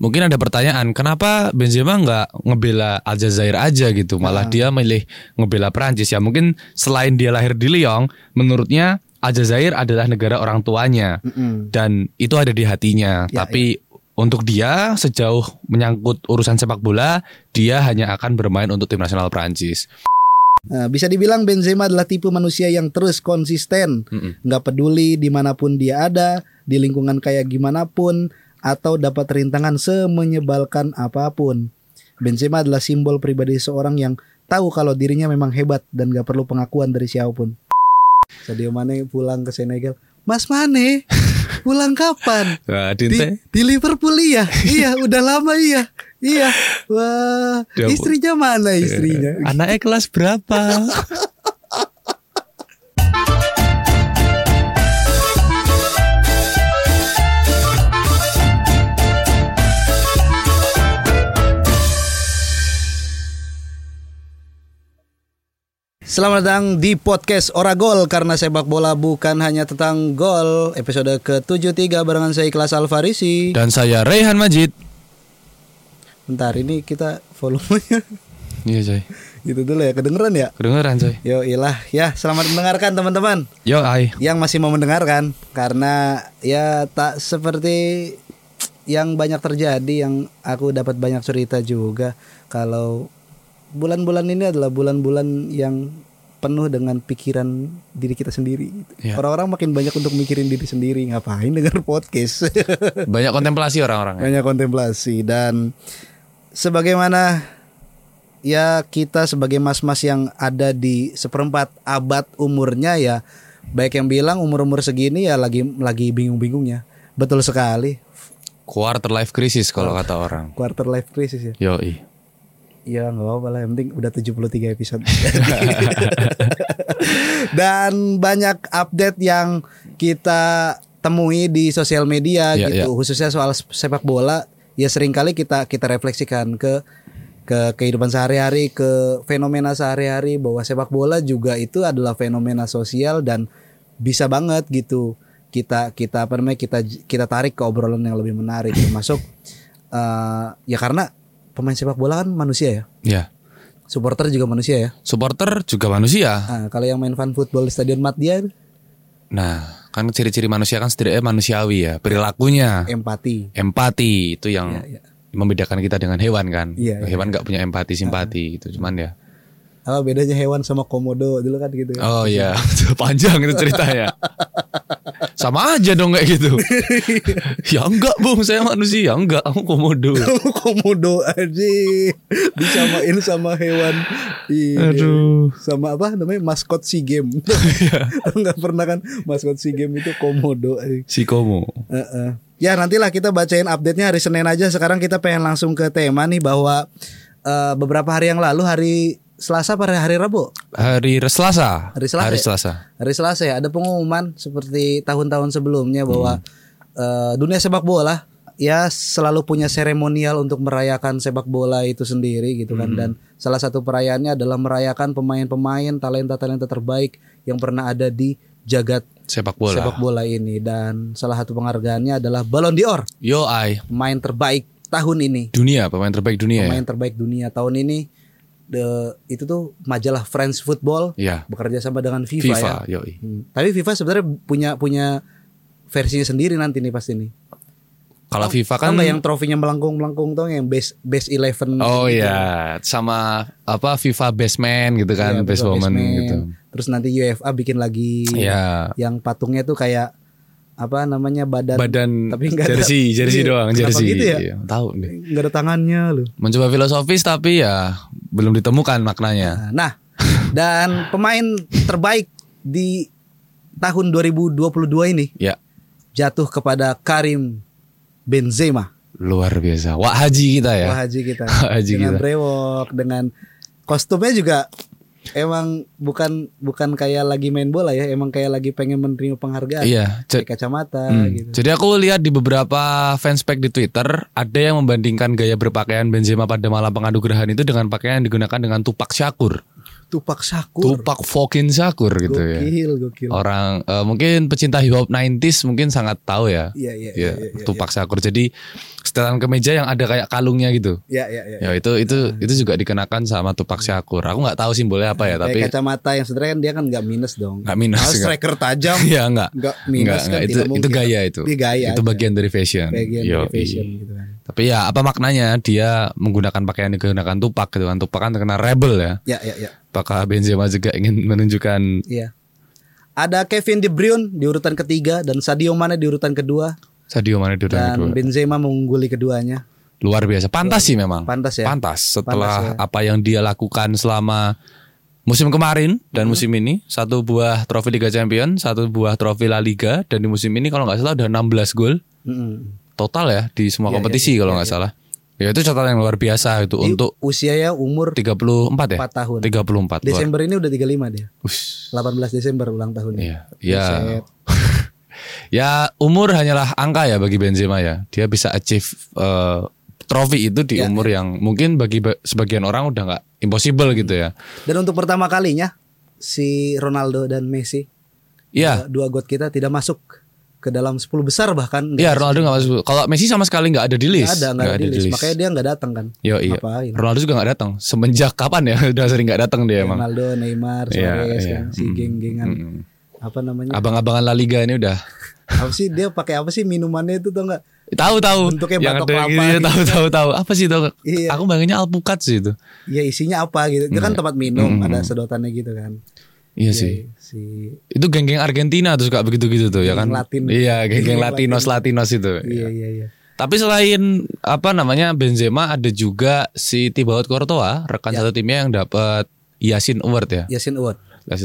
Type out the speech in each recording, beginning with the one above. Mungkin ada pertanyaan, kenapa Benzema nggak ngebela Aljazair aja gitu, malah dia milih ngebela Perancis ya. Mungkin selain dia lahir di Lyon, menurutnya Aljazair adalah negara orang tuanya, dan itu ada di hatinya. Ya, tapi untuk dia, sejauh menyangkut urusan sepak bola, dia hanya akan bermain untuk tim nasional Perancis. Nah, bisa dibilang Benzema adalah tipe manusia yang terus konsisten, nggak peduli dimanapun dia ada, di lingkungan kayak gimana pun, atau dapat rintangan semenyebalkan apapun. Benzema adalah simbol pribadi seorang yang tahu kalau dirinya memang hebat dan nggak perlu pengakuan dari siapapun. Sadio Mane pulang ke Senegal. Mas Mane pulang kapan? Di Liverpool ya. Iya, udah lama iya. Iya. Wah, istrinya mana istrinya? Anaknya kelas berapa? Selamat datang di podcast Ora Gol, karena sepak bola bukan hanya tentang gol. Episode ke-73 barengan saya Ikhlas Alfarisi dan saya Rehan Majid. Bentar, ini kita volumenya. Iya, coy. Gitu dulu ya, kedengeran ya? Kedengeran, coy. Yo ilah ya, selamat mendengarkan teman-teman. Yo, hai. Yang masih mau mendengarkan, karena ya tak seperti yang banyak terjadi, yang aku dapat banyak cerita juga kalau bulan-bulan ini adalah bulan-bulan yang penuh dengan pikiran diri kita sendiri. Ya. Orang-orang makin banyak untuk mikirin diri sendiri. Ngapain denger podcast? Banyak kontemplasi orang-orang. Banyak kontemplasi. Dan sebagaimana ya kita sebagai mas-mas yang ada di seperempat abad umurnya ya, baik yang bilang umur-umur segini ya lagi bingung-bingungnya. Betul sekali. Quarter life crisis kalau kata orang. Quarter life crisis ya. Yoi. Ya gak apa-apa lah, yang penting udah 73 episode. Dan banyak update yang kita temui di sosial media gitu. Khususnya soal sepak bola. Ya seringkali kita refleksikan ke kehidupan sehari-hari, ke fenomena sehari-hari, bahwa sepak bola juga itu adalah fenomena sosial. Dan bisa banget gitu Kita tarik ke obrolan yang lebih menarik. Termasuk ya karena pemain sepak bola kan manusia ya. Iya. Supporter juga manusia ya. Supporter juga manusia. Nah, kalau yang main fan football di Stadion Mat dia. Nah, kan ciri-ciri manusia kan setidaknya manusiawi ya, perilakunya. Empati. Empati itu yang membedakan kita dengan hewan kan. Ya, hewan enggak punya empati, simpati gitu, cuman ya. Apa bedanya hewan sama komodo dulu kan gitu ya. Oh iya, panjang itu ceritanya. Sama aja dong kayak gitu. Ya enggak Bung, saya manusia. Enggak, kamu komodo. Kamu komodo aja. Disamain sama hewan. Aduh. Sama apa namanya, maskot SEA Games. Enggak pernah kan, maskot SEA Games itu komodo. Si komo. Ya nantilah kita bacain update-nya hari Senin aja. Sekarang kita pengen langsung ke tema nih, bahwa beberapa hari yang lalu, hari Selasa pada hari Rabu. Hari Selasa ya, ada pengumuman seperti tahun-tahun sebelumnya bahwa dunia sepak bola ya selalu punya seremonial untuk merayakan sepak bola itu sendiri gitu kan. Dan salah satu perayaannya adalah merayakan pemain-pemain, talenta-talenta terbaik yang pernah ada di jagat sepak bola ini. Dan salah satu penghargaannya adalah Ballon d'Or. Pemain terbaik tahun ini. Pemain terbaik dunia tahun ini. Itu tuh majalah France Football bekerja sama dengan FIFA ya. Tapi FIFA sebenarnya punya versinya sendiri nanti nih pasti nih. Kalau FIFA kan yang trofinya melengkung-melengkung tuh, yang best 11. Oh iya gitu. Sama apa FIFA best man gitu kan, best woman gitu. Terus nanti UEFA bikin lagi yang patungnya tuh kayak apa namanya, badan tapi enggak ada jersey doang, jersey gitu ya? Tahu deh, enggak ada tangannya lu. Mencoba filosofis tapi ya belum ditemukan maknanya. Nah, dan pemain terbaik di tahun 2022 ini jatuh kepada Karim Benzema. Luar biasa. Wah haji kita. Dengan brewok, dengan kostumnya juga emang bukan kayak lagi main bola ya, emang kayak lagi pengen menerima penghargaan. Iya, kacamata gitu. Jadi aku lihat di beberapa fanspage di Twitter, ada yang membandingkan gaya berpakaian Benzema pada malam pengadu gerahan itu dengan pakaian yang digunakan dengan Tupac Shakur. Tupac Shakur. Tupac fucking Shakur gitu, gokil. Orang mungkin pecinta hip hop 90s mungkin sangat tahu ya. Iya. Tupac Shakur. Jadi setelan kemeja yang ada kayak kalungnya gitu. Iya. Itu juga dikenakan sama Tupac Shakur. Aku enggak tahu simbolnya apa ya, tapi kacamata yang sebenarnya kan dia kan enggak minus dong. Enggak minus. Harus striker tajam. Iya, enggak. Enggak minus kan. Itu gaya itu. Itu bagian dari fashion. Gitu kan. Tapi ya apa maknanya dia menggunakan pakaian digunakan Tupac gitu kan. Tupac kan terkena rebel ya. Iya. Apakah Benzema juga ingin menunjukkan? Iya. Ada Kevin De Bruyne di urutan ketiga dan Sadio Mane di urutan kedua. Dan Benzema mengungguli keduanya. Luar biasa. Pantas sih memang. Pantas setelah apa yang dia lakukan selama musim kemarin dan musim ini. Satu buah trofi Liga Champions, satu buah trofi La Liga, dan di musim ini kalau gak salah udah 16 gol. Total ya di semua kompetisi kalau nggak salah. Ya itu catatan yang luar biasa itu untuk usianya umur 34 tahun. 34. Desember ini udah 35 dia. 18 Desember ulang tahunnya. Iya. Ya umur hanyalah angka ya bagi Benzema ya. Dia bisa achieve trofi itu di umur yang mungkin bagi sebagian orang udah nggak impossible gitu ya. Dan untuk pertama kalinya si Ronaldo dan Messi dua god kita tidak masuk ke dalam 10 besar bahkan. Iya, Ronaldo enggak masuk. Kalau Messi sama sekali enggak ada di list. Enggak ada di list. Makanya dia enggak datang kan. Iya. Ronaldo juga enggak datang. Semenjak kapan ya udah sering enggak datang dia emang. Ronaldo, Neymar, Suarez kan si geng-gengan. Apa namanya? Abang-abangan La Liga ini udah. Apa sih dia pakai apa sih minumannya itu tuh enggak? Tahu. Bentuknya batok kelapa. Iya, tahu. Apa sih itu? Iya. Aku bayanginnya alpukat sih itu. Iya, isinya apa gitu. Itu kan tempat minum, ada sedotannya gitu kan. Iya sih. Itu geng-geng Argentina tuh suka begitu-gitu tuh, geng ya kan? Latin. Iya, geng-geng Latinos itu. Iya. Tapi selain apa namanya Benzema ada juga si Thibaut Courtois, rekan satu timnya yang dapat Yashin Award ya. Yashin Award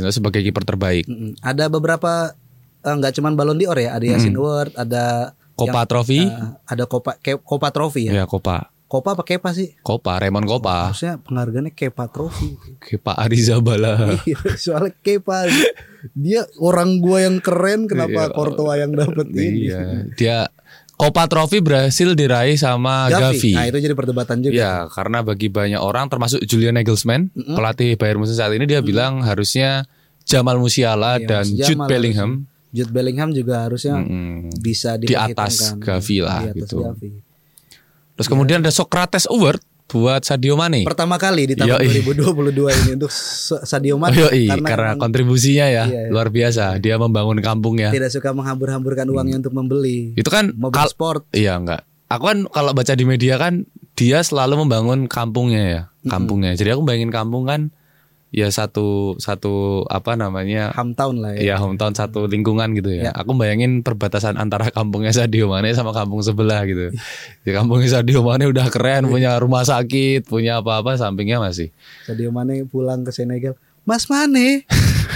sebagai kiper terbaik. Ada beberapa enggak cuma Ballon d'Or ya, ada Yashin Award, ada Kopa Trophy. Ada Kopa Trophy ya. Iya, Kopa. Kopa apa Kepa sih? Kopa, Raymond Kopa. Maksudnya penghargaannya Kepa Trophy. Kepa Arizabala. Soalnya Kepa dia orang gua yang keren, kenapa Courtois yang dapetin? Iya. Dia Kopa Trophy berhasil diraih sama Gavi. Nah, itu jadi perdebatan juga. Ya, karena bagi banyak orang termasuk Julian Nagelsmann, pelatih Bayern Munchen saat ini, dia bilang harusnya Jamal Musiala dan Jude Bellingham. Jude Bellingham juga harusnya bisa di atas Gavi lah gitu. Gavi. Terus kemudian ada Socrates Award buat Sadio Mane. Pertama kali di tahun 2022 ini untuk Sadio Mane karena kontribusinya ya luar biasa. Dia membangun kampung ya. Tidak suka menghambur-hamburkan uangnya untuk membeli. Itu kan mobil sport. Iya enggak. Aku kan kalau baca di media kan dia selalu membangun kampungnya ya, Jadi aku bayangin kampung kan ya satu apa namanya hometown lah ya. Iya, hometown satu lingkungan gitu ya. Aku bayangin perbatasan antara kampungnya Sadio Mane sama kampung sebelah gitu. Di kampungnya Sadio Mane udah keren, punya rumah sakit, punya apa-apa, sampingnya masih Sadio Mane pulang ke Senegal. Mas Mane,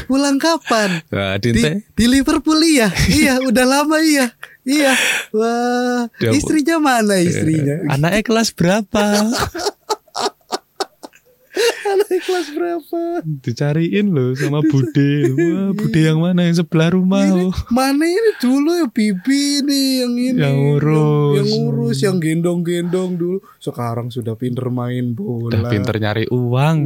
pulang kapan? Nah, di Liverpool ya. Iya, udah lama ya. Iya. Wah, istrinya mana istrinya? Anaknya kelas berapa? Anak kelas berapa? Dicariin loh sama Bude. Wah, Bude yang mana? Yang sebelah rumah ini, mana ini dulu ya Bibi nih yang ini. Yang ngurus, yang gendong-gendong dulu. Sekarang sudah pinter main bola. Sudah pinter nyari uang.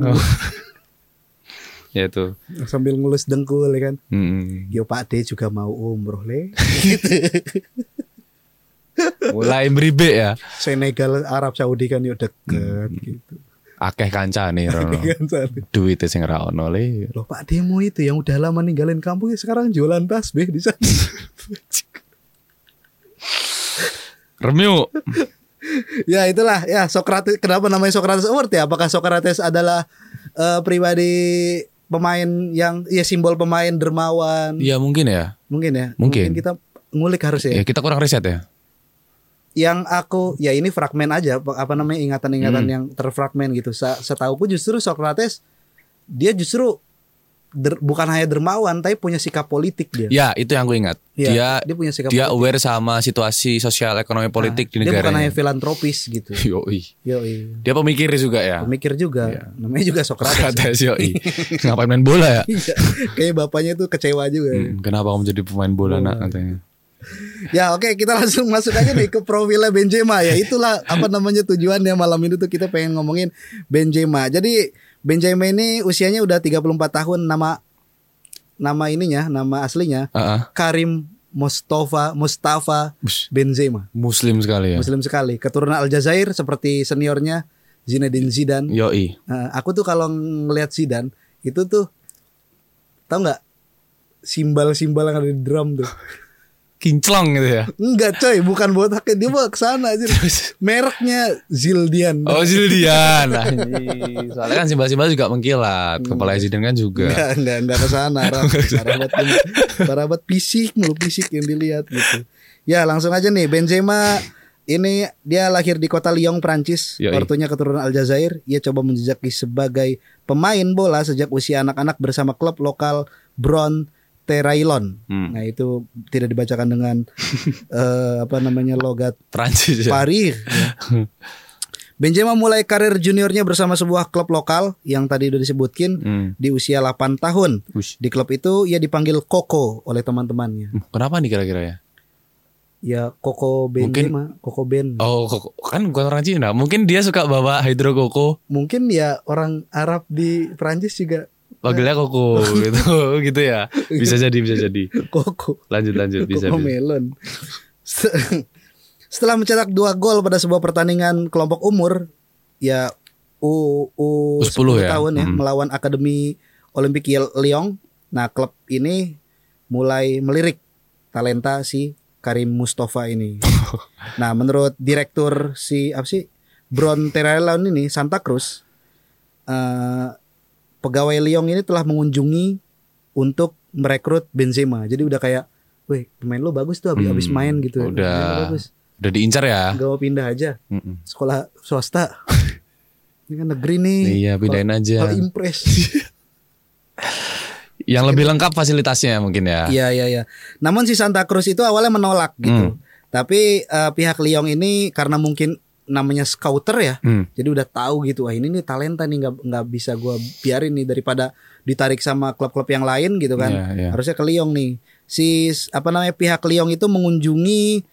Ya itu. Sambil ngelus dengkul ya kan. Yo Pak D juga mau umroh le. Mulai meribek ya. Senegal Arab Saudi kan yo deket gitu. Akeh kancane rono. Duite sing ra ono le. Loh Pak Demo itu yang udah lama ninggalin kampungnya sekarang jualan tasbih di sana. Remyu. Ya itulah ya Socrates, kenapa namanya Socrates Award ya? Apakah Socrates adalah pribadi pemain yang ya simbol pemain dermawan? Ya mungkin ya. Mungkin kita ngulik harus ya. Ya kita kurang riset ya. Yang aku ya ini fragmen aja apa namanya ingatan-ingatan yang terfragmen gitu. Setauku justru Socrates dia justru bukan hanya dermawan tapi punya sikap politik dia. Ya, itu yang aku ingat. Ya, dia punya sikap politik. Dia aware sama situasi sosial ekonomi politik di negaranya. Dia bukan hanya filantropis gitu. Yoi. Dia pemikir juga ya. Ya. Namanya juga Socrates. Yoi. Ngapain main bola ya? Kayaknya bapaknya tuh kecewa juga. Kenapa kamu jadi pemain bola nak katanya? Ya oke, kita langsung masuk aja nih ke profilnya Benzema ya. Itulah apa namanya tujuannya malam ini tuh kita pengen ngomongin Benzema. Jadi Benzema ini usianya udah 34 tahun. Nama ininya, nama aslinya Karim Mustafa Benzema. Muslim sekali ya. Muslim sekali. Keturunan Aljazair seperti seniornya Zinedine Zidane. Yoi. Aku tuh kalau ngelihat Zidane itu tuh, tau nggak simbal-simbal yang ada di drum tuh? Kinclong gitu ya? Enggak coy, bukan botaknya, dia bawa kesana aja. Mereknya Zildian. Oh Zildian. Soalnya kan simbol-simbol juga mengkilat. Kepala Zidane kan juga. Enggak kesana. Parabat pisik mulu, pisik yang dilihat gitu. Ya langsung aja nih, Benzema ini dia lahir di kota Lyon, Prancis. Ortunya keturunan Aljazair. Ia coba menjejaki sebagai pemain bola sejak usia anak-anak bersama klub lokal Bron Terraillon. Nah itu tidak dibacakan dengan logat Prancis ya. Paris. Ya. Benzema mulai karir juniornya bersama sebuah klub lokal yang tadi udah disebutkin di usia 8 tahun. Ush. Di klub itu ia dipanggil Koko oleh teman-temannya. Kenapa nih kira-kira ya? Ya Koko Benzema, Koko Ben. Oh, Koko. Kan bukan orang Cina. Mungkin dia suka bawa hidro koko. Mungkin ya orang Arab di Prancis juga panggilnya Koko gitu ya. Bisa jadi. Koko. Lanjut bisa. Koko melon. Setelah mencetak 2 gol pada sebuah pertandingan kelompok umur ya U10 tahun ya melawan Akademi Olimpik Lyon. Nah, klub ini mulai melirik talenta si Karim Mustafa ini. Nah, menurut direktur Bron Terraillon ini Santa Cruz, pegawai Lyon ini telah mengunjungi untuk merekrut Benzema. Jadi udah kayak, weh pemain lo bagus tuh abis main gitu. Udah diincar ya. Gak mau pindah aja. Sekolah swasta. Ini kan negeri nih. Iya pindahin aja. Kalau impress. Yang lebih lengkap fasilitasnya mungkin ya. Iya. Namun si Santa Cruz itu awalnya menolak gitu. Tapi pihak Lyon ini karena mungkin namanya scouter ya, jadi udah tahu gitu, wah ini nih talenta nih, nggak bisa gue biarin nih, daripada ditarik sama klub-klub yang lain gitu kan, harusnya ke Lyon nih. Pihak Lyon itu mengunjungi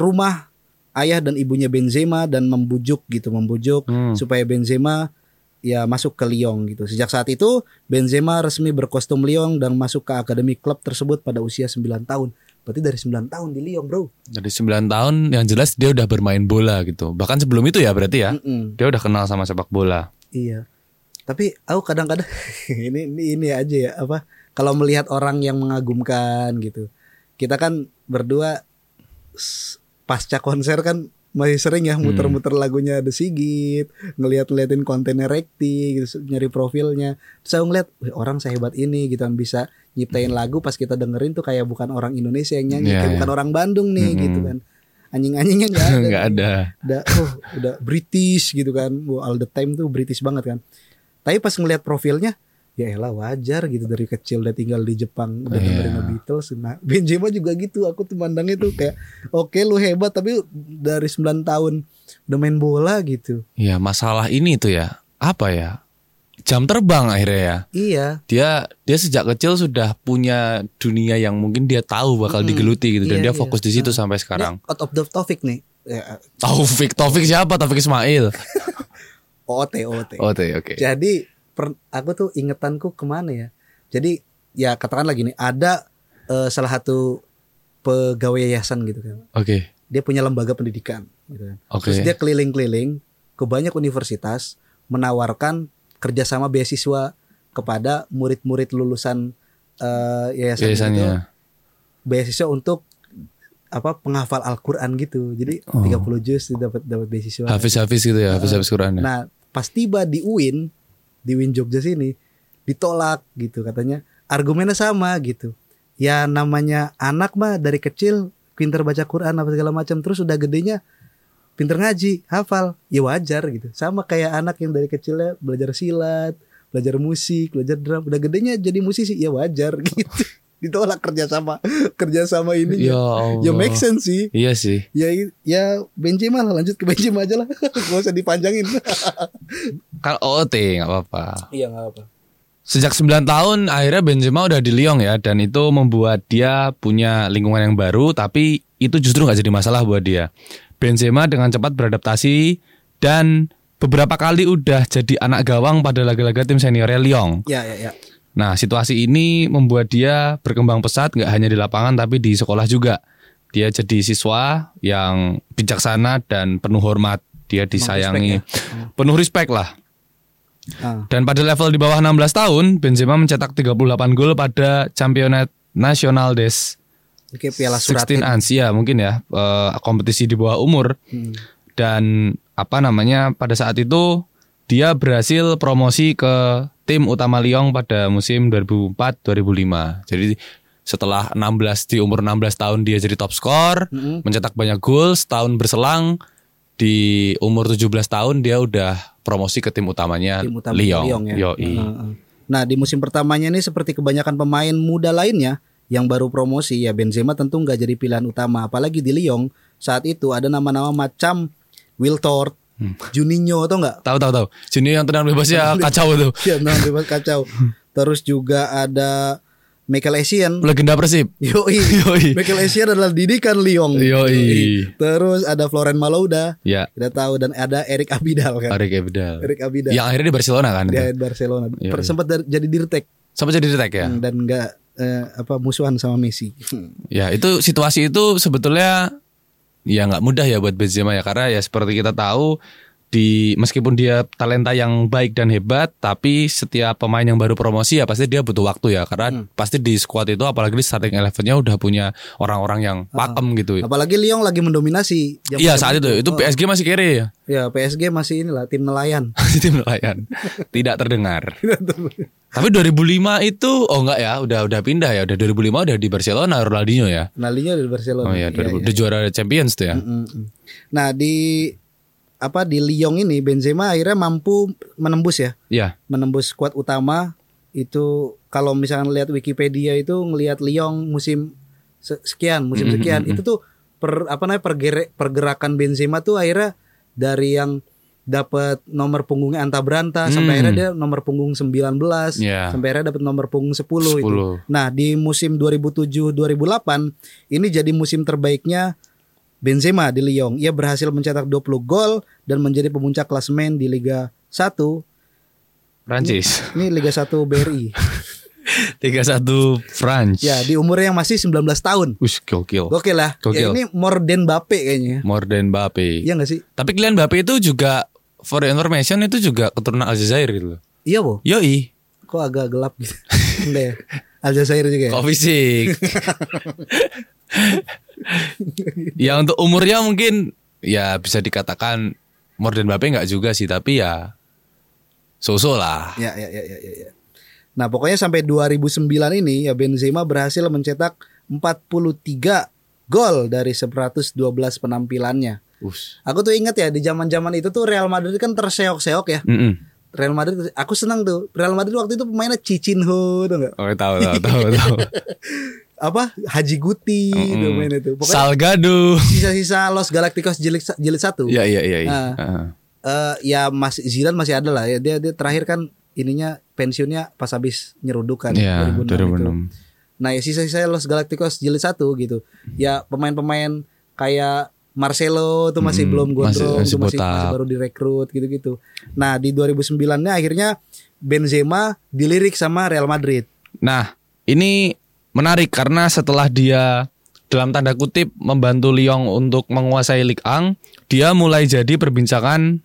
rumah ayah dan ibunya Benzema dan membujuk supaya Benzema ya masuk ke Lyon gitu. Sejak saat itu Benzema resmi berkostum Lyon dan masuk ke akademi klub tersebut pada usia 9 tahun. Berarti dari 9 tahun di Lyon bro. Dari 9 tahun yang jelas dia udah bermain bola gitu. Bahkan sebelum itu ya berarti ya. Dia udah kenal sama sepak bola. Iya. Tapi aku kadang-kadang ini aja ya kalau melihat orang yang mengagumkan gitu. Kita kan berdua pasca konser kan masih sering ya muter-muter lagunya The Sigit, ngeliat-liatin kontennya Rekti gitu, nyari profilnya. Terus aku ngeliat orang sehebat ini gitu kan bisa nyiptain lagu, pas kita dengerin tuh kayak bukan orang Indonesia yang nyanyi, kayak bukan orang Bandung nih gitu kan. Anjing-anjingnya enggak ada. Udah British gitu kan. All the time tuh British banget kan. Tapi pas ngeliat profilnya ya elah wajar gitu, dari kecil udah tinggal di Jepang, udah dengerin Beatles. Nah, Benzema juga gitu, aku tuh mandangnya tuh kayak oke lu hebat tapi dari 9 tahun udah main bola gitu. Iya, masalah ini tuh ya. Apa ya? Jam terbang akhirnya ya. Iya. Dia sejak kecil sudah punya dunia yang mungkin dia tahu bakal digeluti gitu, dan dia fokus di situ sampai sekarang. Out of the Taufik nih. Ya. Taufik siapa? Taufik Ismail. OT, oke. Jadi aku tuh ingetanku kemana ya. Jadi ya katakan lagi nih, ada salah satu pegawai yayasan gitu kan. Oke. Dia punya lembaga pendidikan gitu kan. Terus dia keliling-keliling ke banyak universitas menawarkan kerjasama beasiswa kepada murid-murid lulusan yayasan itu, beasiswa untuk penghafal Al-Quran gitu. Jadi 30 juz dapat beasiswa. Hafiz gitu ya, hafiz Quran ya. Nah pas tiba di UIN, di Win Jogja sini ditolak gitu, katanya argumennya sama gitu. Ya namanya anak mah dari kecil pinter baca Quran apa segala macam, terus udah gedenya pinter ngaji, hafal. Ya wajar gitu. Sama kayak anak yang dari kecilnya belajar silat, belajar musik, belajar drum, udah gedenya jadi musisi, ya wajar gitu. Ditolak kerjasama ini. Ya make sense sih. Iya sih. Ya Benzema lah, lanjut ke Benzema aja lah. Gak usah dipanjangin. Kalau OT gak apa-apa. Iya gak apa. Sejak 9 tahun akhirnya Benzema udah di Lyon ya, dan itu membuat dia punya lingkungan yang baru, tapi itu justru gak jadi masalah buat dia. Benzema dengan cepat beradaptasi dan beberapa kali udah jadi anak gawang pada laga-laga tim seniornya Lyon. Ya. Nah, situasi ini membuat dia berkembang pesat, gak hanya di lapangan tapi di sekolah juga. Dia jadi siswa yang bijaksana dan penuh hormat. Dia disayangi, penuh respect lah. Dan pada level di bawah 16 tahun, Benzema mencetak 38 gol pada Championnat National des 16 ans, ya mungkin ya, kompetisi di bawah umur. Dan pada saat itu dia berhasil promosi ke tim utama Lyon pada musim 2004-2005. Jadi setelah 16 di umur 16 tahun dia jadi top skor, mencetak banyak gol. Setahun berselang di umur 17 tahun dia udah promosi ke tim utamanya Lyon. Ya. Nah, di musim pertamanya ini seperti kebanyakan pemain muda lainnya yang baru promosi, ya Benzema tentu nggak jadi pilihan utama. Apalagi di Lyon saat itu ada nama-nama macam Wiltord, Juninho, atau nggak? Tahu. Juninho yang tendangan bebasnya kacau tuh. Iya, tendangan bebas kacau. Terus juga ada Michael Essien, legenda Persib. Yoi. Michael Essien adalah didikan Lyon. Yoi. Terus ada Florent Malouda. Ya. Kita tahu, dan ada Eric Abidal kan. Eric Abidal. Yang akhirnya di Barcelona kan. Dia di Barcelona. Sempat jadi dirtek. Ya. Dan nggak musuhan sama Messi. Ya, itu situasi itu sebetulnya ya nggak mudah ya buat Benzema ya, karena ya seperti kita tahu, meskipun dia talenta yang baik dan hebat, tapi setiap pemain yang baru promosi ya pasti dia butuh waktu ya, karena pasti di squad itu, apalagi starting eleven-nya udah punya orang-orang yang pakem gitu. Apalagi Lyon lagi mendominasi. Iya saat itu PSG masih kere ya. Ya PSG masih inilah tim nelayan. Tidak terdengar. Tapi 2005 itu udah pindah ya, udah 2005 udah di Barcelona Ronaldinho ya. Ronaldinho di Barcelona. Oh iya, udah juara Champions tuh ya. Nah, di Lyon ini Benzema akhirnya mampu menembus ya. Iya. Menembus skuad utama itu, kalau misalkan lihat Wikipedia itu ngelihat Lyon musim sekian itu tuh pergerakan Benzema tuh akhirnya dari yang dapat nomor punggungnya anta beranta sampai akhirnya dia nomor punggung 19, sampai akhirnya dapat nomor punggung 10 itu. Nah, di musim 2007-2008 ini jadi musim terbaiknya Benzema di Lyon. Ia berhasil mencetak 20 gol dan menjadi pemuncak klasemen di Liga 1 Prancis. Ini Liga 1 BRI. Liga 1 Prancis. Ya, di umurnya yang masih 19 tahun. Wih, gokil. Gokil lah. Ya, ini more than Mbappe kayaknya. Iya enggak sih? Tapi Kylian Mbappe itu juga, for information, itu juga keturunan Aljazair gitu. Iya, Bo? Yoi. Kok agak gelap gitu. Enggak ya? Aljazair juga ya? Kok fisik. Ya untuk umurnya mungkin ya bisa dikatakan more than Mbappe enggak juga sih, tapi ya so-so lah. Ya. Nah, pokoknya sampai 2009 ini ya Benzema berhasil mencetak 43 gol dari 112 penampilannya. Aku tuh ingat ya, di zaman-zaman itu tuh Real Madrid kan terseok-seok ya. Real Madrid, aku senang tuh. Real Madrid waktu itu pemainnya Cicinho tuh enggak? Oh, tahu. Haji Guti domain itu. Pokoknya Salgado. Sisa-sisa Los Galacticos jilid 1. Iya. Zidane masih ada lah. Ya, dia terakhir kan ininya pensiunnya pas habis nyerudukan 2006. Nah, ya sisa-sisa Los Galacticos jilid 1 gitu. Ya pemain-pemain kayak Marcelo tuh masih belum gondrong, masih baru direkrut gitu-gitu. Nah, di 2009-nya akhirnya Benzema dilirik sama Real Madrid. Nah, ini menarik karena setelah dia dalam tanda kutip membantu Lyon untuk menguasai Ligue 1, dia mulai jadi perbincangan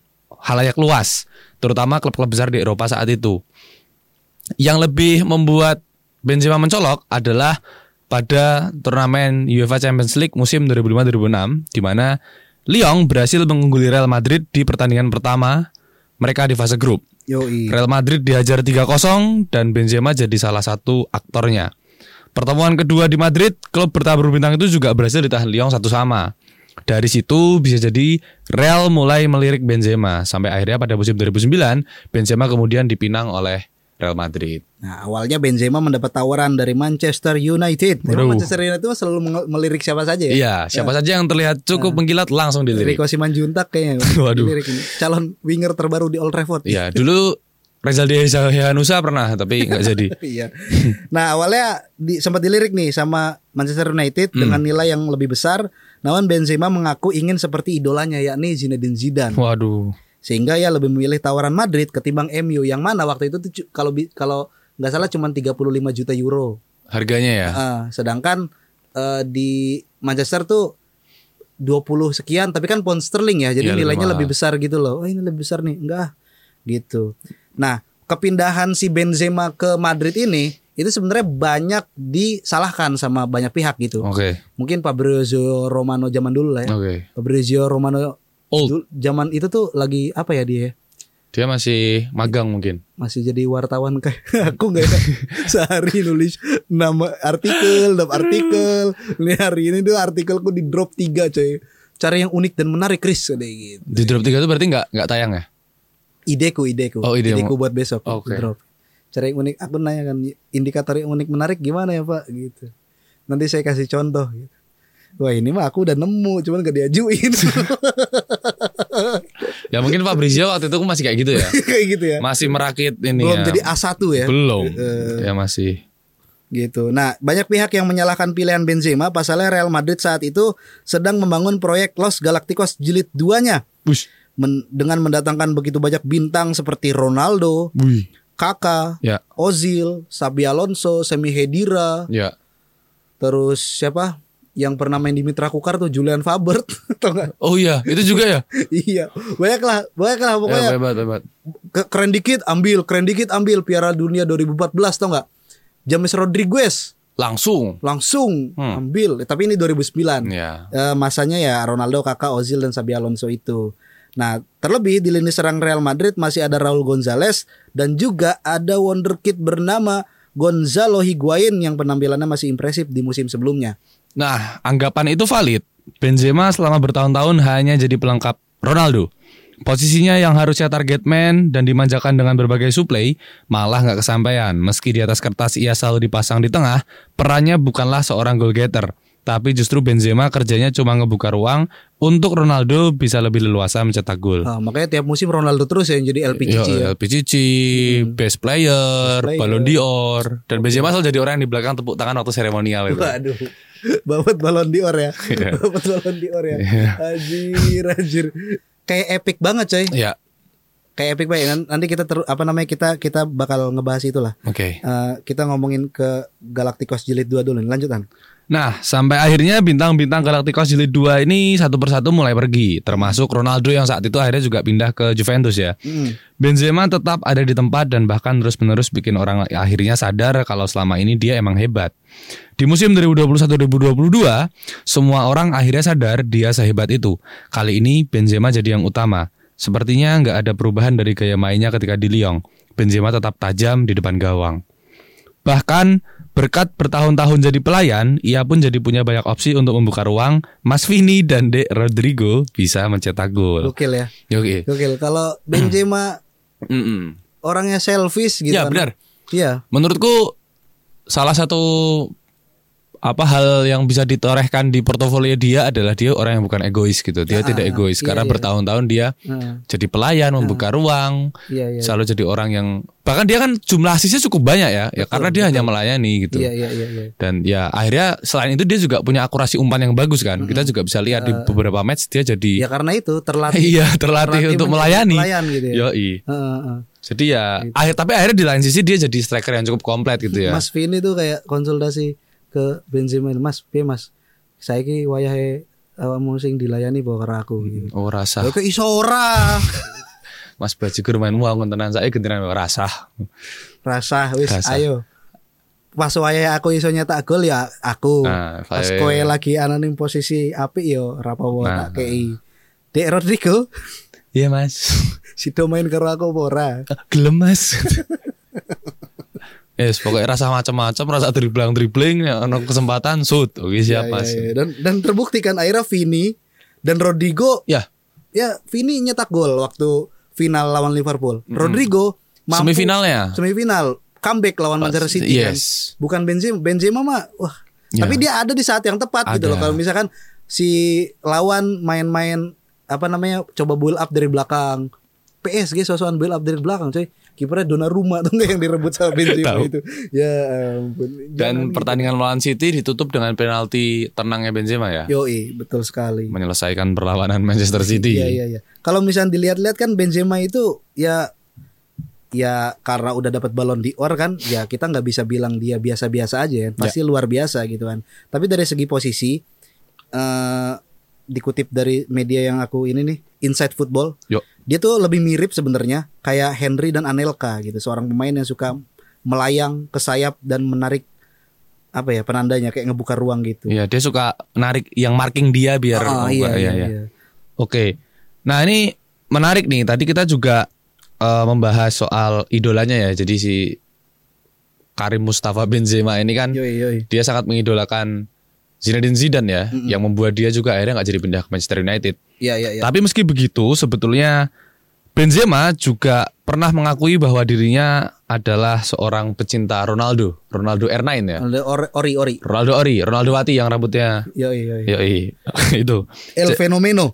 halayak luas, terutama klub-klub besar di Eropa saat itu. Yang lebih membuat Benzema mencolok adalah pada turnamen UEFA Champions League musim 2005-2006, di mana Lyon berhasil mengungguli Real Madrid di pertandingan pertama mereka di fase grup. Real Madrid dihajar 3-0 dan Benzema jadi salah satu aktornya. Pertemuan kedua di Madrid, klub bertabur bintang itu juga berhasil ditahan Lyon 1-1. Dari situ bisa jadi Real mulai melirik Benzema. Sampai akhirnya pada musim 2009, Benzema kemudian dipinang oleh Real Madrid. Nah, awalnya Benzema mendapat tawaran dari Manchester United. Manchester United itu selalu melirik siapa saja ya? Iya, siapa saja yang terlihat cukup mengkilat langsung dilirik. Rico Simanjuntak kayaknya. Waduh. Calon winger terbaru di Old Trafford. Iya, dulu Rezaldi Hanusa pernah tapi gak jadi. Nah, awalnya sempat dilirik nih sama Manchester United dengan nilai yang lebih besar. Namun Benzema mengaku ingin seperti idolanya, yakni Zinedine Zidane. Waduh. Sehingga ya lebih memilih tawaran Madrid ketimbang MU yang mana waktu itu kalau nggak salah cuma 35 juta euro harganya ya. Sedangkan di Manchester tuh 20 sekian tapi kan pound sterling ya, jadi ya, nilainya lebih besar gitu loh. Oh, ini lebih besar nih, enggak gitu. Nah, kepindahan si Benzema ke Madrid ini itu sebenarnya banyak disalahkan sama banyak pihak gitu. Okay. Mungkin Fabrizio Romano zaman dulu lah ya. Okay. Fabrizio Romano old zaman itu tuh lagi apa ya dia? Dia masih magang mungkin. Masih jadi wartawan kayak aku enggak ya. Sehari nulis nama artikel, dapat artikel. Ini hari ini tuh artikelku di drop 3 coy. Cara yang unik dan menarik Chris kayak gitu. Di drop 3 tuh berarti enggak tayang ya? Ideku. Oh, ideku buat besok okay. Drop. Cara yang unik, aku nanya kan indikator yang unik menarik gimana ya, Pak gitu. Nanti saya kasih contoh gitu. Wah, ini mah aku udah nemu cuman gak diajuin. Ya mungkin Fabrizio waktu itu masih kayak gitu ya. Kayak gitu ya. Masih merakit ini. Belum ya. Jadi A1 ya. Belum. Ya masih. Gitu. Nah, banyak pihak yang menyalahkan pilihan Benzema pasalnya Real Madrid saat itu sedang membangun proyek Los Galacticos jilid 2-nya. Dengan mendatangkan begitu banyak bintang seperti Ronaldo, Kaka, ya. Ozil, Xabi Alonso, Semi Hedira. Ya. Terus siapa? Yang pernah main di Mitra Kukar tuh Julian Fabert, tau gak? Oh iya, itu juga ya? Iya, banyak lah pokoknya. Ya, hebat. Keren dikit ambil Piala Dunia 2014 tau gak? James Rodriguez langsung ambil. Tapi ini 2009. Ya. Masanya ya Ronaldo, Kaká, Ozil dan Xabi Alonso itu. Nah, terlebih di lini serang Real Madrid masih ada Raul Gonzalez dan juga ada wonderkid bernama Gonzalo Higuain yang penampilannya masih impresif di musim sebelumnya. Nah, anggapan itu valid. Benzema selama bertahun-tahun hanya jadi pelengkap Ronaldo. Posisinya yang harusnya target man dan dimanjakan dengan berbagai suplai malah gak kesampaian. Meski di atas kertas ia selalu dipasang di tengah, perannya bukanlah seorang goal getter. Tapi justru Benzema kerjanya cuma ngebuka ruang untuk Ronaldo bisa lebih leluasa mencetak gol. Makanya tiap musim Ronaldo terus yang jadi LPGC ya. LPGC, best player, Ballon d'Or. Dan Benzema selalu jadi orang yang di belakang tepuk tangan waktu seremonial itu. Waduh. Babat Ballon d'Or ya. Babat Ballon d'Or ya. Anjir. Kayak epic banget coy. Iya. Kayak epic banget. Nanti kita kita bakal ngebahas itulah. Oke. Okay. Kita ngomongin ke Galacticos jilid 2 dulu nih, lanjutan. Nah, sampai akhirnya bintang-bintang Galacticos jilid 2 ini satu persatu mulai pergi, termasuk Ronaldo yang saat itu akhirnya juga pindah ke Juventus ya. Benzema tetap ada di tempat dan bahkan terus-menerus bikin orang akhirnya sadar kalau selama ini dia emang hebat. Di musim 2021-2022, semua orang akhirnya sadar dia sehebat itu. Kali ini Benzema jadi yang utama. Sepertinya nggak ada perubahan dari gaya mainnya ketika di Lyon. Benzema tetap tajam di depan gawang. Bahkan berkat bertahun-tahun jadi pelayan, ia pun jadi punya banyak opsi untuk membuka ruang. Mas Vini dan Dek Rodrigo bisa mencetak gol. Gokil ya. Gokil. Kalau Benzema orangnya selfish gitu. Ya benar. Iya. Menurutku salah satu hal yang bisa ditorehkan di portofolio dia adalah dia orang yang bukan egois gitu. Dia tidak egois karena bertahun-tahun dia jadi pelayan, membuka ruang, selalu jadi orang yang bahkan dia kan jumlah asisnya cukup banyak ya. Betul, ya karena dia hanya melayani gitu. Iya. Dan ya akhirnya selain itu dia juga punya akurasi umpan yang bagus kan. Kita juga bisa lihat di beberapa match dia jadi. Ya karena itu terlatih untuk melayani. Pelayan gitu ya. Yoi. Jadi ya gitu. Tapi akhirnya di lain sisi dia jadi striker yang cukup komplit gitu ya. Mas Vini tuh kayak konsultasi ke Benzema, Mas, saya ki wayahe awakmu sing dilayani bawa karo aku. Oh rasah. Oke iso ora. Mas bajigur main wangun tenan saya gentenan rasah. Rasah wis ayo. Pas wayahe aku iso nyetak gol ya aku. Pas kowe lagi ana ning posisi apik ya rapopo tak kei. Dek Rodrigo. Iya Mas. Sido main karo aku apa ora? Gelem Mas. Yes, pokoknya rasa macam-macam, rasa dribbling, ada kesempatan, shoot. Oke, siap Mas. Ya. Dan terbukti kan akhirnya Vini dan Rodrigo. Ya, Vini nyetak gol waktu final lawan Liverpool. Rodrigo mampu semifinal comeback lawan Manchester City. Yes. Kan? Bukan Benzema mah. Wah. Ya. Tapi dia ada di saat yang tepat gitu loh. Kalau misalkan si lawan main-main coba build up dari belakang. PSG sosokan build up dari belakang, coy. kipernya Donnarumma tuh yang direbut sama Benzema itu. Ya ampun. Dan pertandingan lawan City ditutup dengan penalti tenangnya Benzema ya. Yoi, betul sekali. Menyelesaikan perlawanan Manchester City. Iya iya iya. Kalau misalnya dilihat-lihat kan Benzema itu ya karena udah dapat Ballon d'Or kan, ya kita nggak bisa bilang dia biasa-biasa aja, pasti luar biasa gitu kan. Tapi dari segi posisi, dikutip dari media yang aku ini nih, Inside Football, dia tuh lebih mirip sebenarnya kayak Henry dan Anelka gitu, seorang pemain yang suka melayang ke sayap dan menarik apa ya penandanya kayak ngebuka ruang gitu. Iya, dia suka narik yang marking dia biar iya. Oke, nah ini menarik nih. Tadi kita juga membahas soal idolanya ya. Jadi si Karim Mustafa Benzema ini kan dia sangat mengidolakan Zinedine Zidane ya, yang membuat dia juga akhirnya gak jadi pindah ke Manchester United. Tapi meski begitu sebetulnya Benzema juga pernah mengakui bahwa dirinya adalah seorang pecinta Ronaldo R9 ya. Ronaldo Wati yang rambutnya Yoi. Itu El Fenomeno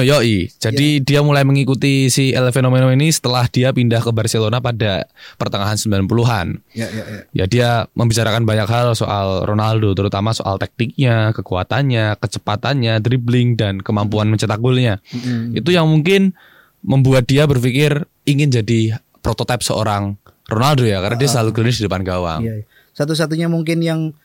yoi. Jadi dia mulai mengikuti si El Fenomeno ini setelah dia pindah ke Barcelona pada pertengahan 90-an. Ya dia membicarakan banyak hal soal Ronaldo, terutama soal taktiknya, kekuatannya, kecepatannya, dribbling dan kemampuan mencetak golnya. Itu yang mungkin membuat dia berpikir ingin jadi prototipe seorang Ronaldo ya, karena dia selalu klinis di depan gawang. Iya. Satu-satunya mungkin yang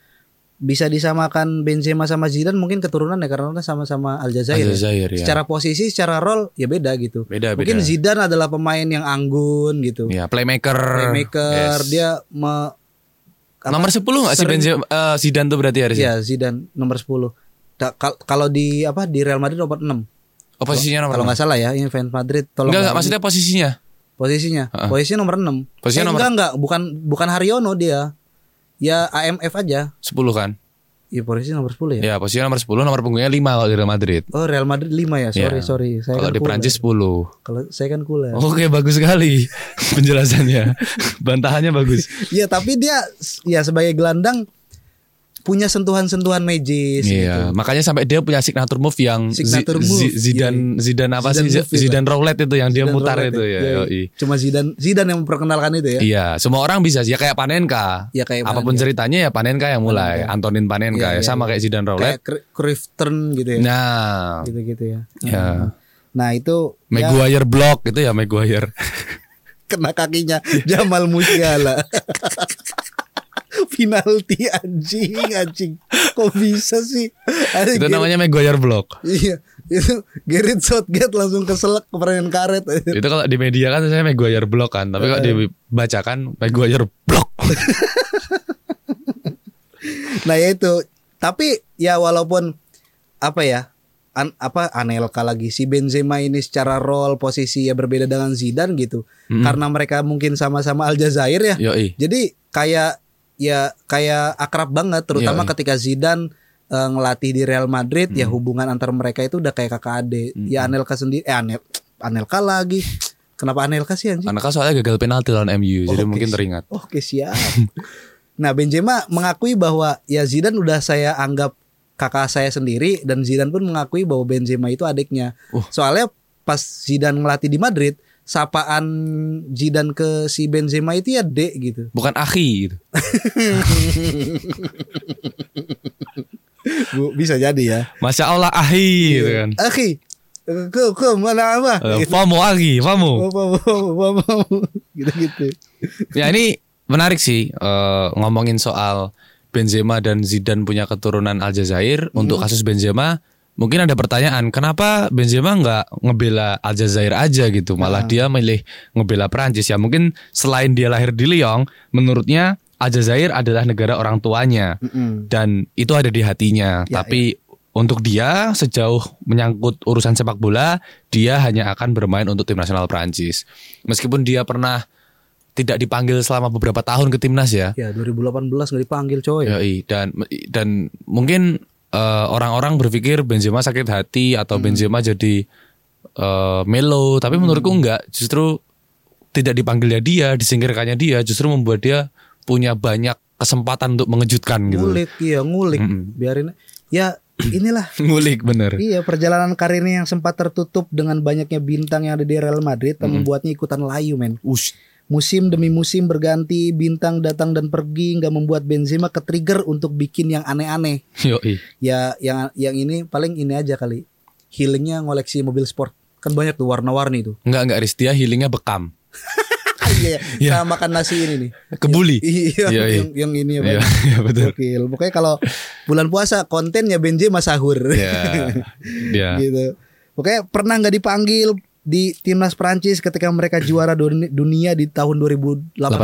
bisa disamakan Benzema sama Zidane mungkin keturunan ya, karena sama-sama Aljazair ya. Secara posisi, secara role ya beda gitu. Mungkin Zidane adalah pemain yang anggun gitu. Ya, playmaker. Yes. Dia nomor 10 nggak sih Benzema? Zidane tuh berarti harusnya. Iya, Zidane nomor 10. Kalau di Real Madrid nomor 6. Oh, posisinya nomor 6. Kalau enggak salah ya, Inter Madrid tolong. Enggak, maksudnya posisinya. Posisinya nomor 6. Bukan Haryono dia. Ya AMF aja. 10 kan. Iya, posisinya nomor 10 ya. Iya, posisinya nomor 10, nomor punggungnya 5 kalau di Real Madrid. Oh, Real Madrid 5 ya. Sorry. Saya kalau di Prancis 10. Kalau saya kan kula. Oke, bagus sekali penjelasannya. Bantahannya bagus. Iya, tapi dia ya sebagai gelandang punya sentuhan-sentuhan magis gitu. Makanya sampai dia punya signature move. Zidane roulette itu yang Zidane dia mutar itu ya. Cuma Zidane yang memperkenalkan itu ya. Iya, semua orang bisa. Ya kayak Panenka. Apapun ceritanya ya Panenka yang mulai. Antonin Panenka ya. Sama kayak Zidane roulette. Kayak Cruyff turn gitu ya. Nah, gitu-gitu ya. Nah, itu Maguire block itu ya Maguire. Kena kakinya Jamal Musiala. Penalti anjing. Kok bisa sih? Itu namanya Maguire block. Iya. Itu Gareth Southgate langsung keselak ke perainan karet. Itu kalau di media kan saya Maguire block kan, tapi kalau dibacakan Maguire block. Nah, ya itu. Tapi ya walaupun Anelka lagi si Benzema ini secara role posisi ya berbeda dengan Zidane gitu. Karena mereka mungkin sama-sama Aljazair ya. Jadi kayak akrab banget, terutama ketika Zidane ngelatih di Real Madrid, ya hubungan antar mereka itu udah kayak kakak adik. Ya Anelka sendiri, Anelka lagi. Kenapa Anelka sih anjing? Anelka soalnya gagal penalti lawan MU, jadi mungkin teringat. Oke, siap. Nah, Benzema mengakui bahwa ya Zidane udah saya anggap kakak saya sendiri, dan Zidane pun mengakui bahwa Benzema itu adiknya. Soalnya pas Zidane ngelatih di Madrid, sapaan Zidane ke si Benzema itu ya dek gitu. Bukan akhi gitu. Bisa jadi ya. Masya Allah akhi gitu kan. Akhi. Kok mana apa? Famo akhi, famo. Famo. Gitu. Ya ini menarik sih ngomongin soal Benzema dan Zidane punya keturunan Aljazair. Untuk kasus Benzema mungkin ada pertanyaan, kenapa Benzema gak ngebela Aljazair aja gitu, malah dia milih ngebela Perancis ya. Mungkin selain dia lahir di Lyon, menurutnya Aljazair adalah negara orang tuanya, dan itu ada di hatinya. Tapi untuk dia, sejauh menyangkut urusan sepak bola, dia hanya akan bermain untuk tim nasional Perancis. Meskipun dia pernah tidak dipanggil selama beberapa tahun ke timnas ya. Ya 2018 gak dipanggil coy. Dan mungkin orang-orang berpikir Benzema sakit hati atau Benzema jadi melo, tapi menurutku enggak. Justru tidak dipanggilnya dia, disingkirkannya dia, justru membuat dia punya banyak kesempatan untuk mengejutkan gitu. Ngulik. Biarin. Ya inilah ngulik bener. Iya, perjalanan karirnya yang sempat tertutup dengan banyaknya bintang yang ada di Real Madrid membuatnya ikutan layu men. Musim demi musim berganti, bintang datang dan pergi, nggak membuat Benzema ketrigger untuk bikin yang aneh-aneh. Yoi. Ya, yang ini paling ini aja kali. Healingnya ngoleksi mobil sport, kan banyak tuh warna-warni tuh. Enggak Ristia healingnya bekam. Iya, yeah. Sama makan nasi ini nih. Kebuli. Iya, yang ini ya. Iya, yeah, betul. Gokil. Pokoknya kalau bulan puasa kontennya Benzema sahur. Iya. Yeah. Gitu. Pokoknya pernah nggak dipanggil di timnas Prancis ketika mereka juara dunia di tahun 2018 ya.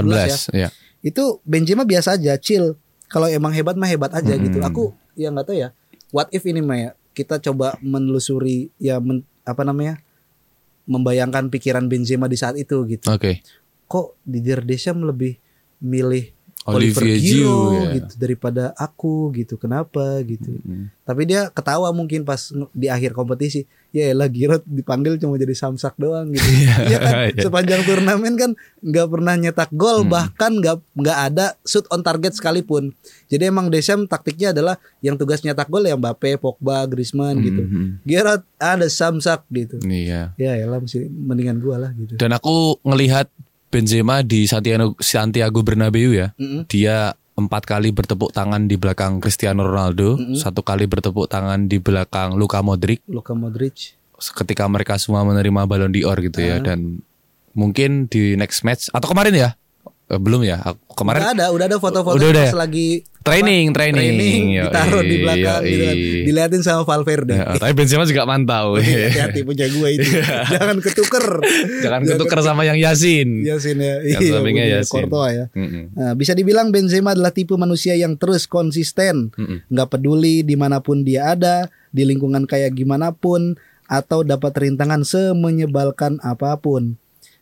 Iya. Itu Benzema biasa aja, chill. Kalau emang hebat mah hebat aja gitu. Aku ya nggak tahu ya. What if ini mah ya, kita coba menelusuri ya membayangkan pikiran Benzema di saat itu gitu. Oke. Okay. Kok di Derdesham lebih milih Oliver Giroud ya, gitu daripada aku gitu. Kenapa gitu? Tapi dia ketawa mungkin pas di akhir kompetisi. Yaelah Giroud dipanggil cuma jadi samsak doang gitu. Iya kan sepanjang turnamen kan enggak pernah nyetak gol, bahkan enggak ada shoot on target sekalipun. Jadi emang Desham taktiknya adalah yang tugas nyetak gol ya Mbappe, Pogba, Griezmann gitu. Giroud ada samsak gitu. Iya. Yaelah mesti mendingan gua lah gitu. Dan aku ngelihat Benzema di Santiago Bernabeu ya. Dia 4 kali bertepuk tangan di belakang Cristiano Ronaldo, 1 kali bertepuk tangan di belakang Luka Modric. Ketika mereka semua menerima Ballon d'Or gitu ya. Dan mungkin di next match atau kemarin ya? Belum ya? Kemarin udah ada foto-foto pas lagi training ditaruh di belakang gitu kan. Diliatin sama Valverde. Ya, tapi Benzema juga mantau. Hati-hati punya gue itu. Jangan ketuker sama yang Yashin ya. Iya, Courtois ya. Nah, bisa dibilang Benzema adalah tipe manusia yang terus konsisten, enggak peduli dimanapun dia ada, di lingkungan kayak gimana pun atau dapat rintangan semenyebalkan apapun.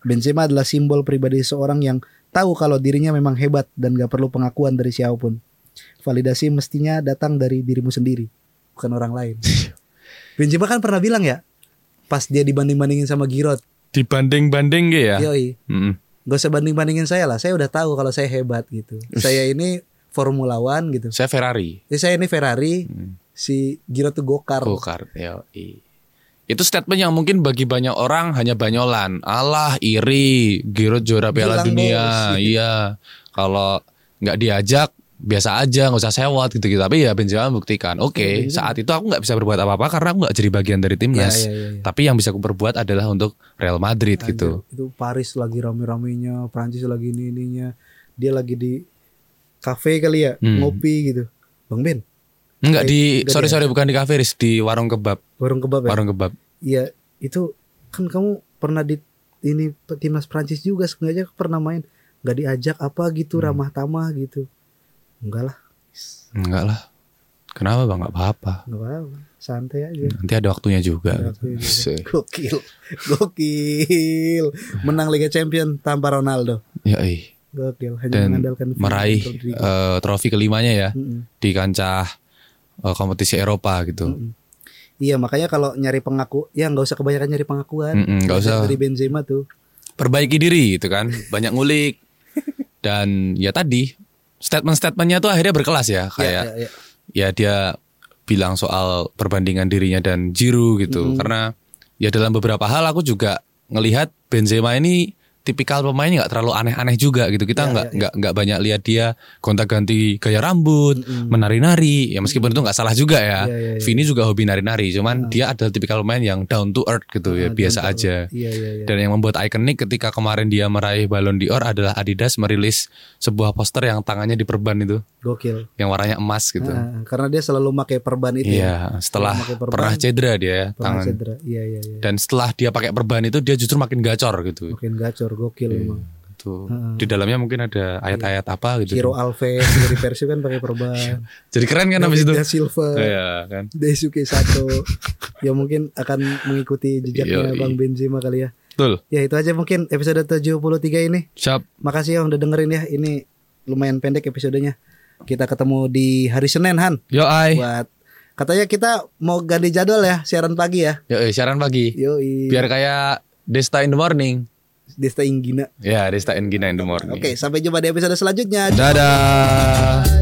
Benzema adalah simbol pribadi seorang yang tahu kalau dirinya memang hebat dan gak perlu pengakuan dari siapapun. Validasi mestinya datang dari dirimu sendiri, bukan orang lain. Benzema kan pernah bilang ya, pas dia dibanding-bandingin sama Giroud. Dibanding-banding gitu ya? Yoi. Gak usah banding-bandingin saya lah, saya udah tahu kalau saya hebat gitu. Saya ini Formula One gitu. Saya Ferrari. Jadi saya ini Ferrari, si Giroud tuh go-kart. Yoi. Itu statement yang mungkin bagi banyak orang hanya banyolan. Alah iri, Giroud juara Piala Dunia. Iya. Kalau enggak diajak biasa aja, enggak usah sewot gitu-gitu. Tapi ya Benzema membuktikan, oke, saat itu aku enggak bisa berbuat apa-apa karena aku enggak jadi bagian dari timnas. Ya. Tapi yang bisa aku perbuat adalah untuk Real Madrid gitu. Itu Paris lagi rame-ramenya, Prancis lagi ini-ininya. Dia lagi di kafe kali ya, ngopi gitu. Bang Ben. Bukan di kafe, di warung kebab. Warung kebab. Iya, itu kan kamu pernah di ini timnas Prancis juga, sengaja pernah main, enggak diajak apa gitu, ramah-tamah gitu. Enggak lah. Kenapa Bang? Enggak apa-apa. Santai aja. Nanti ada waktunya juga. Gokil. Menang Liga Champions tanpa Ronaldo. Ya ih. Gokil, hanya mengandalkan meraih trofi kelimanya ya di kancah kompetisi Eropa gitu. Iya, makanya kalau nyari nggak usah kebanyakan nyari pengakuan. Nggak usah. Dari Benzema tuh. Perbaiki diri gitu kan. Banyak ngulik. Dan ya tadi statement-statementnya tuh akhirnya berkelas ya. Kayak ya dia bilang soal perbandingan dirinya dan Giroud gitu. Karena ya dalam beberapa hal aku juga ngelihat Benzema ini tipikal pemainnya nggak terlalu aneh-aneh juga gitu. Kita nggak banyak lihat dia gonta-ganti gaya rambut, menari-nari. Ya meskipun itu nggak salah juga ya. Vini juga hobi nari-nari. Cuman dia adalah tipikal pemain yang down to earth gitu ya, biasa aja. Dan yang membuat ikonik ketika kemarin dia meraih Ballon d'Or adalah Adidas merilis sebuah poster yang tangannya diperban itu. Gokil. Yang warnanya emas gitu. Karena dia selalu pakai perban itu. Iya. Setelah pernah cedera dia tangan. Dan setelah dia pakai perban itu dia justru makin gacor gitu. Makin gacor. Gokil memang. Di dalamnya mungkin ada ayat-ayat apa gitu. Ciro Alves dari Persib kan pakai perban. Jadi keren kan habis itu. Silva. Kan. Daisuke Sato. Ya mungkin akan mengikuti jejaknya Bang Benzema kali ya. Betul. Ya itu aja mungkin episode 73 ini. Siap. Makasih yang udah dengerin ya. Ini lumayan pendek episodenya. Kita ketemu di hari Senin Han. Yoi. Buat katanya kita mau ganti jadwal ya, siaran pagi ya. Yoi, siaran pagi. Yoi. Biar kayak Desta in the morning. Desta Inggina. Ya, Desta Inggina in the morning. Oke, sampai jumpa di episode selanjutnya. Dadah.